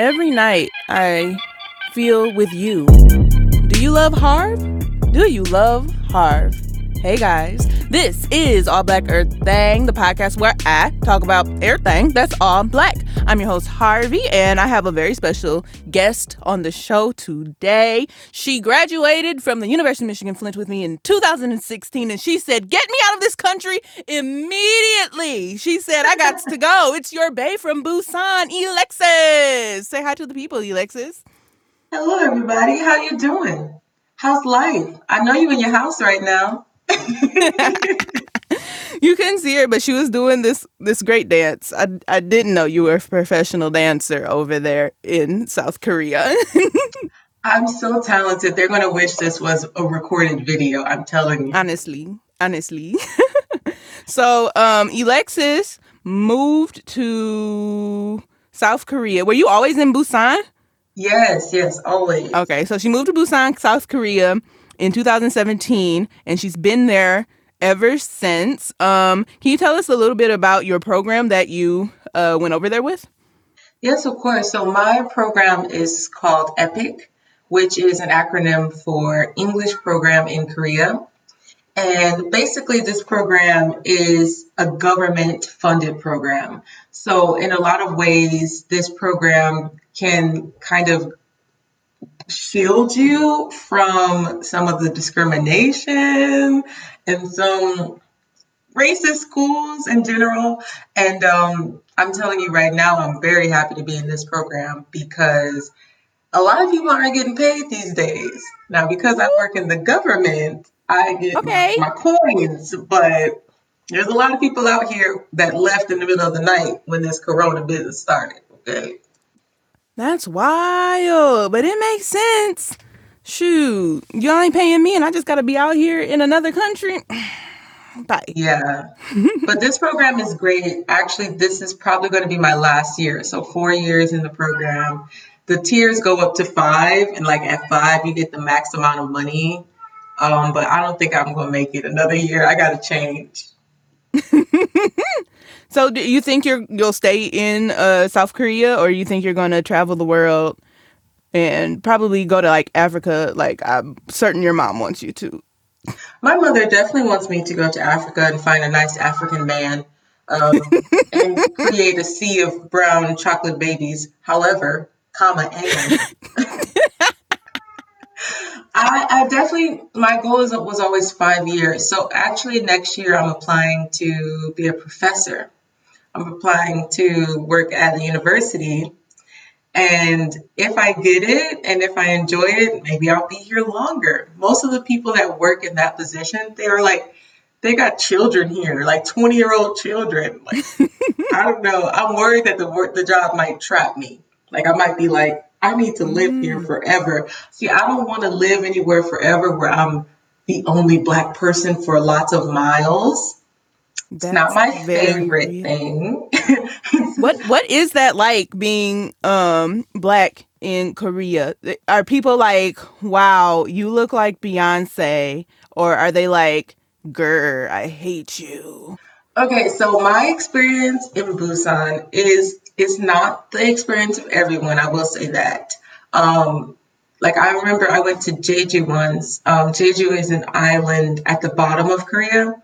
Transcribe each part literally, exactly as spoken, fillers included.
Every night I feel with you. Do you love Harv? Do you love Harv? Hey guys, this is All Black Earth Thang, the podcast where I talk about everything that's all black. I'm your host Harvey, and I have a very special guest on the show today. She graduated from the University of Michigan Flint with me in two thousand sixteen, and she said, "Get me out of this country immediately." She said, "I got to go." It's your bae from Busan, Alexis. Say hi to the people, Alexis. Hello, everybody. How you doing? How's life? I know you in your house right now. You couldn't see her, but she was doing this this great dance. I, I didn't know you were a professional dancer over there in South Korea. I'm so talented. They're going to wish this was a recorded video. I'm telling you. Honestly. Honestly. So, um, Alexis moved to South Korea. Were you always in Busan? Yes. Yes. Always. Okay. So she moved to Busan, South Korea in two thousand seventeen, and she's been there ever since. Um, can you tell us a little bit about your program that you uh, went over there with? Yes, of course. So my program is called EPIC, which is an acronym for English Program in Korea. And basically this program is a government-funded program. So in a lot of ways, this program can kind of shield you from some of the discrimination and some racist schools in general. And um, I'm telling you right now, I'm very happy to be in this program because a lot of people aren't getting paid these days. Now, because I work in the government, I get okay. my coins, but there's a lot of people out here that left in the middle of the night when this corona business started, okay? That's wild, but it makes sense. Shoot, y'all ain't paying me, and I just got to be out here in another country. Bye. Yeah, but this program is great. Actually, this is probably going to be my last year, so four years in the program. The tiers go up to five, and like at five, you get the max amount of money. Um, but I don't think I'm going to make it another year. I got to change. So do you think you're, you'll stay in uh, South Korea, or you think you're going to travel the world and probably go to like Africa? Like I'm certain your mom wants you to. My mother definitely wants me to go to Africa and find a nice African man um, and create a sea of brown chocolate babies. However, comma, and I, I definitely, my goal is, was always five years. So actually next year I'm applying to be a professor. I'm applying to work at a university, and if I get it and if I enjoy it, maybe I'll be here longer. Most of the people that work in that position, they are like, they got children here, like twenty year old children. Like, I don't know. I'm worried that the work, the job might trap me. Like I might be like, I need to live mm. here forever. See, I don't want to live anywhere forever where I'm the only black person for lots of miles. That's it's not my favorite real. thing. What What is that like being um, black in Korea? Are people like, wow, you look like Beyonce? Or are they like, grr, I hate you? Okay, so my experience in Busan is it's not the experience of everyone. I will say that. Um, like I remember I went to Jeju once. Um, Jeju is an island at the bottom of Korea.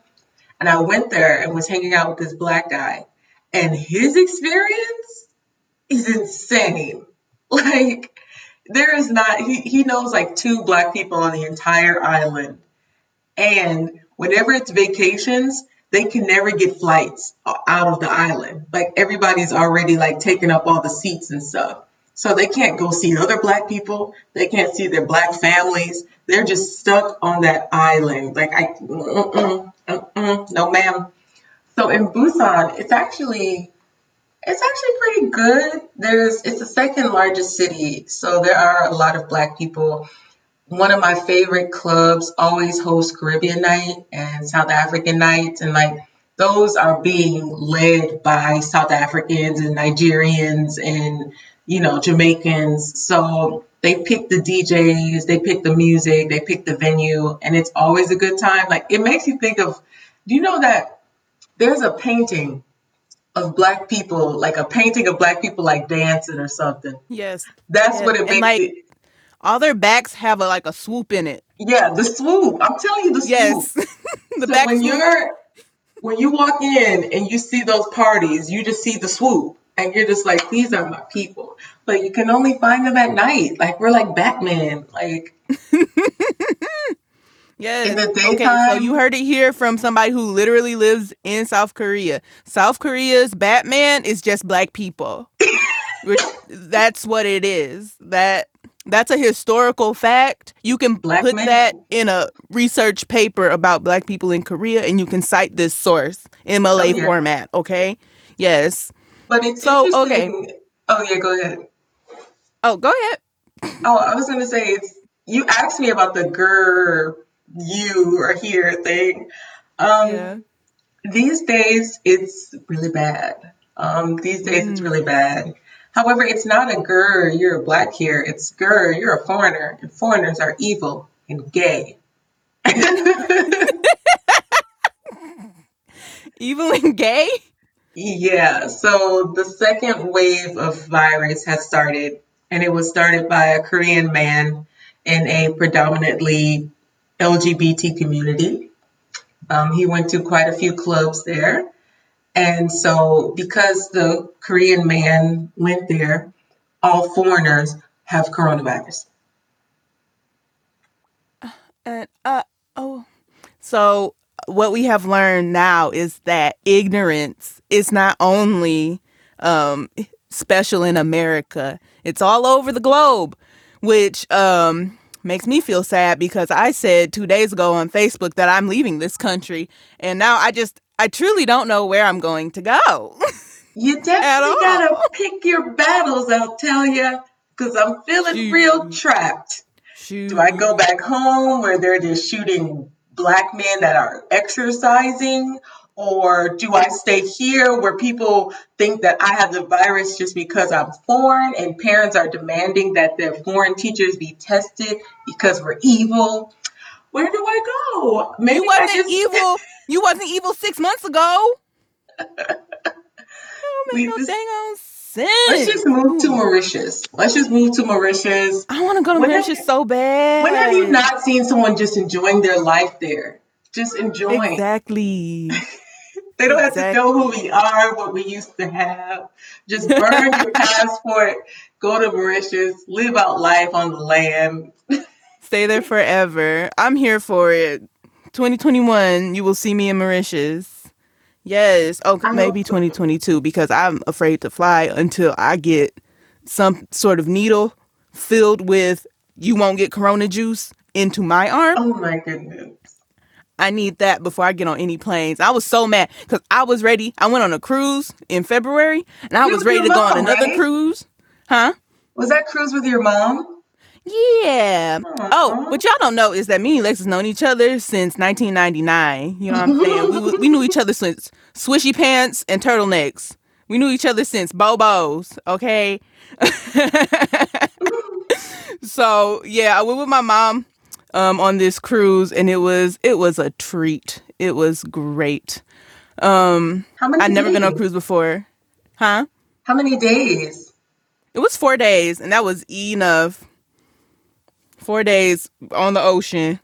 And I went there and was hanging out with this black guy, and his experience is insane. Like there is not, he, he knows like two black people on the entire island. And whenever it's vacations, they can never get flights out of the island. Like everybody's already like taking up all the seats and stuff. So they can't go see other black people. They can't see their black families. They're just stuck on that island. Like I, uh-uh. Mm-mm, no, ma'am. So in Busan, it's actually it's actually pretty good. There's it's the second largest city, so there are a lot of black people. One of my favorite clubs always hosts Caribbean night and South African nights, and like those are being led by South Africans and Nigerians and you know Jamaicans. So they pick the D Js, they pick the music, they pick the venue, and it's always a good time. Like, it makes you think of, do you know that there's a painting of black people, like a painting of black people like dancing or something. Yes. That's yes. what it and makes like, it. All their backs have a, like a swoop in it. Yeah, the swoop. I'm telling you, the swoop. Yes. the so back when swoop. you're when you walk in and you see those parties, you just see the swoop. And you're just like, these are my people. But you can only find them at night. Like, we're like Batman. Like, yes. In the daytime. Okay, so you heard it here from somebody who literally lives in South Korea. South Korea's Batman is just black people. Which, that's what it is. That That's a historical fact. You can black put man. that in a research paper about black people in Korea, and you can cite this source in Malay oh, yeah. format. Okay? Yes. But it's so okay. Oh yeah, go ahead. Oh, go ahead. Oh, I was gonna say it's. You asked me about the "ger" you or here thing. Um, yeah. These days, it's really bad. Um, these days, mm. it's really bad. However, it's not a "ger." You're a black here. It's "ger." You're a foreigner, and foreigners are evil and gay. Evil and gay. Yeah, so the second wave of virus has started, and it was started by a Korean man in a predominantly L G B T community. Um, he went to quite a few clubs there. And so because the Korean man went there, all foreigners have coronavirus. And, uh, oh, so... what we have learned now is that ignorance is not only um, special in America, it's all over the globe, which um, makes me feel sad because I said two days ago on Facebook that I'm leaving this country. And now I just, I truly don't know where I'm going to go. You definitely got to pick your battles, I'll tell you, because I'm feeling Shoot. real trapped. Shoot. Do I go back home where they're just shooting black men that are exercising, or do I stay here where people think that I have the virus just because I'm foreign and parents are demanding that their foreign teachers be tested because we're evil? Where do I go? Maybe you wasn't I just... evil. You wasn't evil six months ago. That don't make no just... dang on sense. Let's just move to Mauritius. Let's just move to Mauritius. I want to go to when Mauritius have, so bad. When have you not seen someone just enjoying their life there? Just enjoying. Exactly. They don't exactly. have to know who we are, what we used to have. Just burn your passport, go to Mauritius, live out life on the land. Stay there forever. I'm here for it. twenty twenty-one, you will see me in Mauritius. Yes. Oh, maybe twenty twenty-two, because I'm afraid to fly until I get some sort of needle filled with you won't get corona juice into my arm. Oh, my goodness. I need that before I get on any planes. I was so mad because I was ready. I went on a cruise in February and I was ready to go on another cruise. Huh? Was that cruise with your mom? Yeah. Aww. Oh, what y'all don't know is that me and Lex have known each other since nineteen ninety-nine. You know what I'm saying? we, we knew each other since swishy pants and turtlenecks. We knew each other since Bobos, okay? So, yeah, I went with my mom um, on this cruise, and it was it was a treat. It was great. Um, How many I'd never days? been on a cruise before. Huh? How many days? It was four days, and that was enough. Four days on the ocean.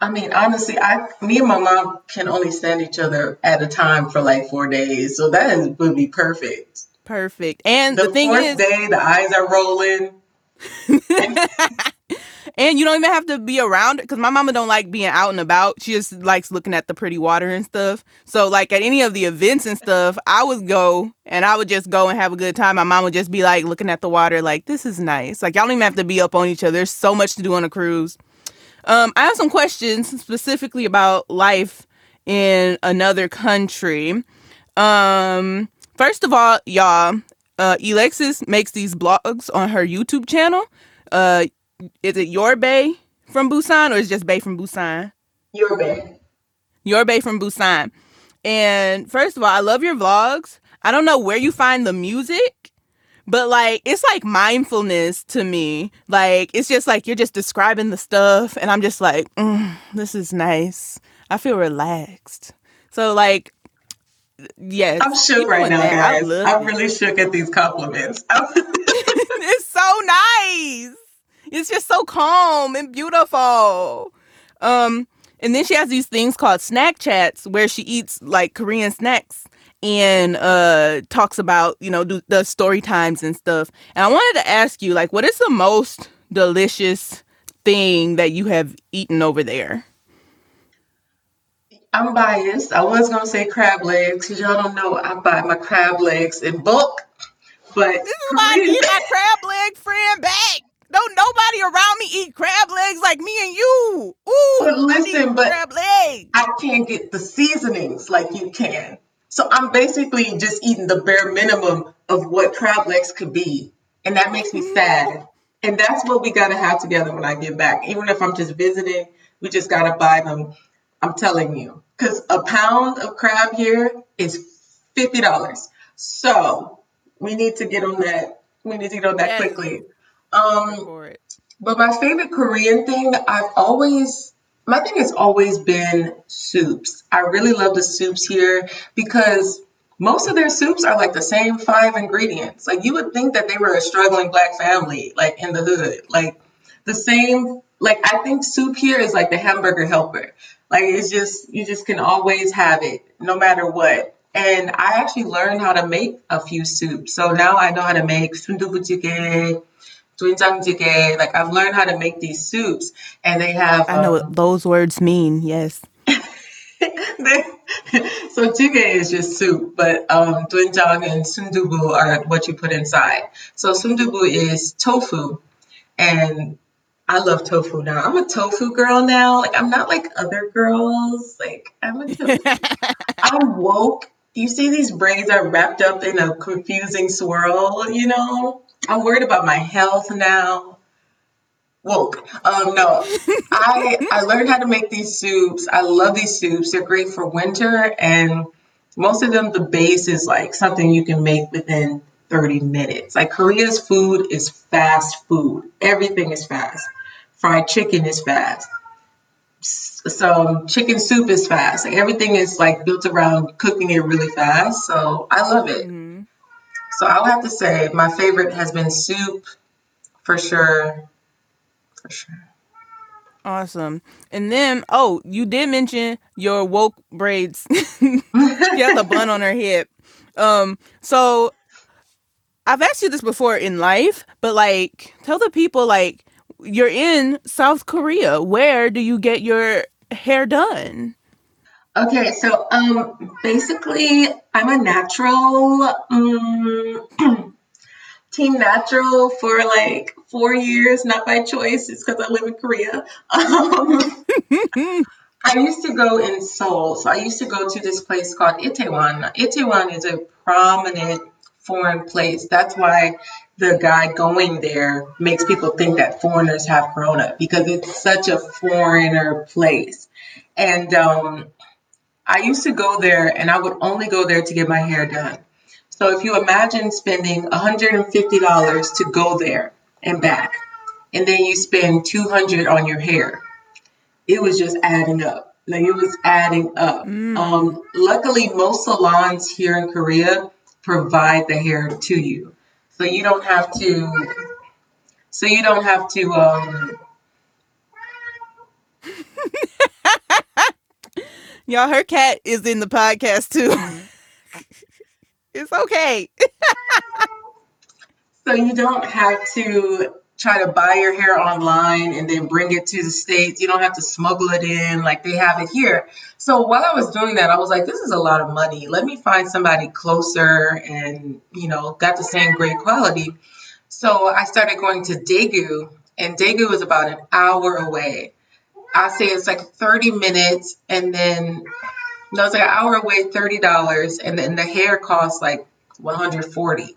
I mean, honestly, I, me and my mom can only stand each other at a time for like four days. So that is, would be perfect. Perfect. And the, the thing fourth is... day, the eyes are rolling. And you don't even have to be around it. Because my mama don't like being out and about. She just likes looking at the pretty water and stuff. So like at any of the events and stuff, I would go and I would just go and have a good time. My mom would just be like looking at the water like, this is nice. Like y'all don't even have to be up on each other. There's so much to do on a cruise. Um, I have some questions specifically about life in another country. Um, first of all, y'all, uh, Alexis makes these blogs on her YouTube channel. Uh, is it Yorbae from Busan or is it just Bae from Busan? Yorbae. Yorbae from Busan. And first of all, I love your vlogs. I don't know where you find the music, but like it's like mindfulness to me. Like it's just like you're just describing the stuff and I'm just like, mm, this is nice. I feel relaxed. So like Yes. I'm shook right now, guys. I'm really it. shook at these compliments. It's so nice. It's just so calm and beautiful. Um, and then she has these things called snack chats where she eats like Korean snacks and uh talks about, you know, do, the story times and stuff. And I wanted to ask you, like, what is the most delicious thing that you have eaten over there? I'm biased. I was gonna say crab legs because y'all don't know I buy my crab legs in bulk. But this is why I need my crab leg friend back. Don't nobody around me eat crab legs like me and you. Ooh, but listen, but crab legs. I can't get the seasonings like you can. So I'm basically just eating the bare minimum of what crab legs could be, and that makes me sad. And that's what we gotta have together when I get back. Even if I'm just visiting, we just gotta buy them. I'm telling you, because a pound of crab here is fifty dollars. So we need to get on that. We need to get on that yes. quickly. Um, but my favorite Korean thing, I've always, my thing has always been soups. I really love the soups here because most of their soups are like the same five ingredients. Like you would think that they were a struggling black family, like in the hood, like the same, like I think soup here is like the hamburger helper. Like it's just, you just can always have it no matter what. And I actually learned how to make a few soups. So now I know how to make sundubu jjigae, doenjang jjigae. Like I've learned how to make these soups and they have. I know um, what those words mean. Yes. they, so jjigae is just soup, but um, doenjang and sundubu are what you put inside. So sundubu is tofu, and I love tofu now. I'm a tofu girl now. Like I'm not like other girls. Like I'm a tofu. I'm woke. You see these braids are wrapped up in a confusing swirl, you know? I'm worried about my health now. Woke. Um no. I I learned how to make these soups. I love these soups. They're great for winter, and most of them the base is like something you can make within thirty minutes. Like Korea's food is fast food. Everything is fast. Fried chicken is fast. So chicken soup is fast. Like everything is like built around cooking it really fast. So I love it. Mm-hmm. So I'll have to say my favorite has been soup for sure. For sure. Awesome. And then, oh, you did mention your woke braids. She has a bun on her head. Um, so I've asked you this before in life, but like, tell the people, like, you're in South Korea. Where do you get your hair done? Okay, so um, basically, I'm a natural, um, team natural for like four years, not by choice. It's because I live in Korea. Um, I used to go in Seoul. So I used to go to this place called Itaewon. Itaewon is a prominent foreign place. That's why the guy going there makes people think that foreigners have corona, because it's such a foreigner place. And um, I used to go there, and I would only go there to get my hair done. So if you imagine spending one hundred fifty dollars to go there and back, and then you spend two hundred dollars on your hair, it was just adding up. Like it was adding up. Mm. Um, luckily, most salons here in Korea provide the hair to you. So you don't have to, so you don't have to, um. Y'all, her cat is in the podcast too. It's okay. So you don't have to try to buy your hair online and then bring it to the States. You don't have to smuggle it in like they have it here. So while I was doing that, I was like, this is a lot of money. Let me find somebody closer and, you know, got the same great quality. So I started going to Daegu, and Daegu is about an hour away. I say it's like thirty minutes, and then, no, it's like an hour away, thirty dollars, and then the hair costs like one hundred forty dollars.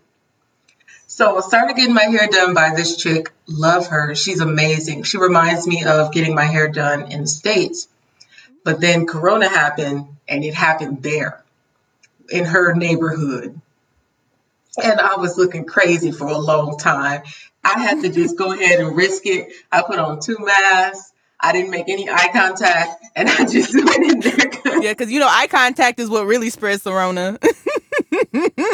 So I started getting my hair done by this chick. Love her. She's amazing. She reminds me of getting my hair done in the States. But then Corona happened, and it happened there in her neighborhood. And I was looking crazy for a long time. I had to just go ahead and risk it. I put on two masks. I didn't make any eye contact, and I just went in there. Cause, yeah, because, you know, eye contact is what really spreads the Rona.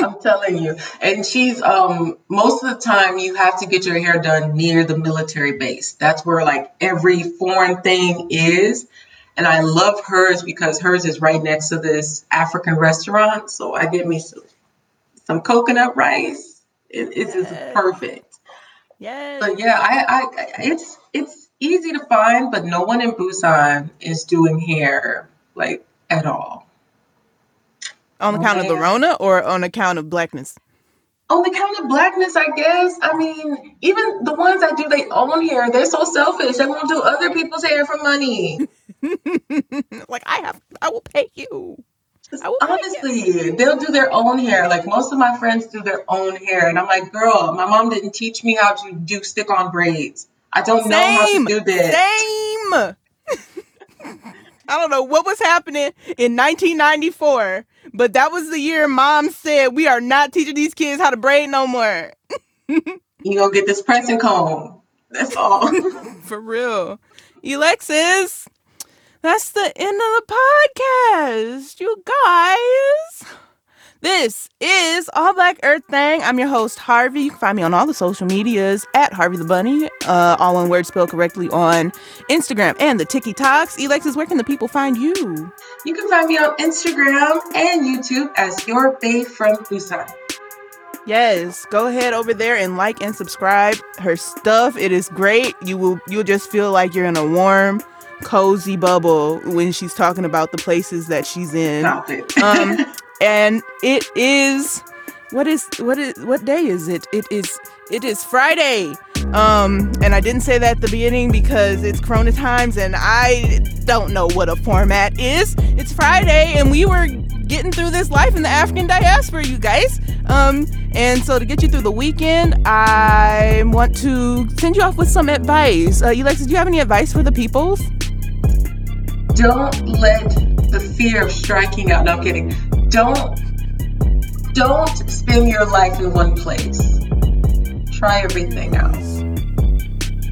I'm telling you. And she's, um, most of the time, you have to get your hair done near the military base. That's where, like, every foreign thing is. And I love hers because hers is right next to this African restaurant. So I get me some, some coconut rice. It, it's yes. just perfect. Yes. But yeah, I, I, it's, it's easy to find, but no one in Busan is doing hair like at all. On account okay. of the Rona or on account of blackness? On account of blackness, I guess. I mean, even the ones that do their own hair, they're so selfish. They won't do other people's hair for money. Like, I have, I will pay you. I will Honestly, pay you. They'll do their own hair. Like, most of my friends do their own hair. And I'm like, girl, my mom didn't teach me how to do stick-on braids. I don't Same. know how to do this. Same. I don't know what was happening in nineteen ninety-four, but that was the year mom said, we are not teaching these kids how to braid no more. You gonna get this pressing comb. That's all. For real. Alexis, that's the end of the podcast, you guys. This is All Black Earth Thing. I'm your host, Harvey. You can find me on all the social medias at Harvey the Bunny. Uh, all one word spelled correctly on Instagram and the TikToks. Alexis, where can the people find you? You can find me on Instagram and YouTube as Your Bae from Busan. Yes, go ahead over there and like and subscribe her stuff. It is great. You will you'll just feel like you're in a warm, cozy bubble when she's talking about the places that she's in. Stop it. Um, And it is, what is, what is, what day is it? It is, it is Friday. Um, and I didn't say that at the beginning because it's Corona times and I don't know what a format is. It's Friday and we were getting through this life in the African diaspora, you guys. Um, and so to get you through the weekend, I want to send you off with some advice. Uh, Alexis, do you have any advice for the peoples? Don't let the fear of striking out, no, I'm kidding. Don't, don't spend your life in one place. Try everything else.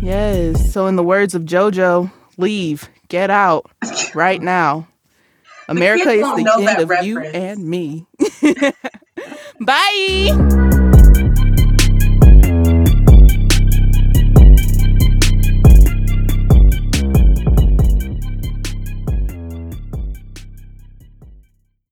Yes. So in the words of Jojo, leave, get out right now. America is the end of reference. You and me. Bye.